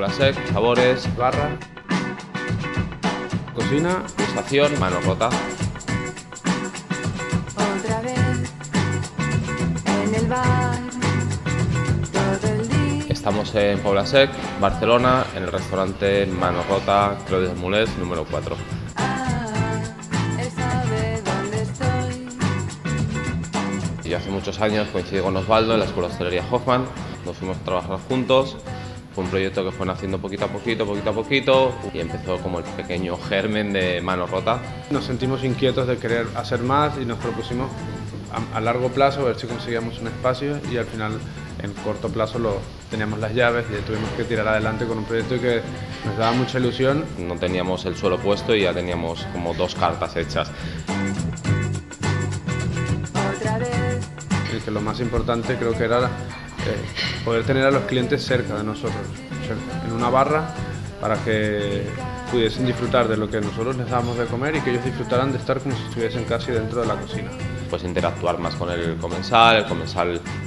Pobla Sec, sabores, barra, cocina, estación, Manos Rotas. Otra vez en el bar, todo el día. Estamos en Pobla Sec, Barcelona, en el restaurante Manos Rotas, Claudia de Mules, número 4. Yo hace muchos años coincidí con Osvaldo en la Escuela de Hostelería Hoffmann, nos fuimos a trabajar juntos, fue un proyecto que fueron haciendo poquito a poquito y empezó como el pequeño germen de Manos Rotas. Nos sentimos inquietos de querer hacer más y nos propusimos a largo plazo ver si conseguíamos un espacio y al final en corto plazo teníamos las llaves y tuvimos que tirar adelante con un proyecto que nos daba mucha ilusión. No teníamos el suelo puesto y ya teníamos como dos cartas hechas. Que lo más importante creo que era poder tener a los clientes cerca de nosotros, en una barra, para que pudiesen disfrutar de lo que nosotros les dábamos de comer y que ellos disfrutaran de estar como si estuviesen casi dentro de la cocina. Pues interactuar más con el comensal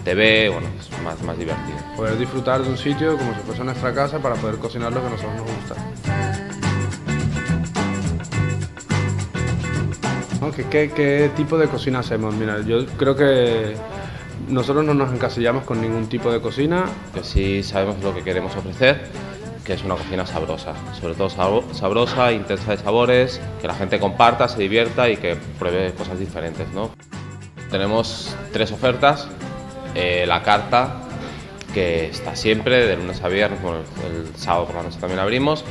TV, bueno, es más divertido. Poder disfrutar de un sitio como si fuese nuestra casa para poder cocinar lo que a nosotros nos gusta. ¿Qué tipo de cocina hacemos? Mira, yo creo que nosotros no nos encasillamos con ningún tipo de cocina. Que sí sabemos lo que queremos ofrecer, que es una cocina sabrosa, sobre todo sabrosa, intensa de sabores, que la gente comparta, se divierta y que pruebe cosas diferentes, ¿no? Tenemos tres ofertas, la carta, que está siempre de lunes a viernes, bueno, el sábado por la noche también abrimos,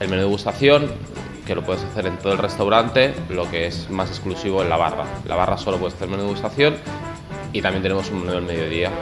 el menú de degustación, que lo puedes hacer en todo el restaurante, lo que es más exclusivo en la barra. La barra solo puedes hacer menú de degustación y también tenemos un menú del mediodía.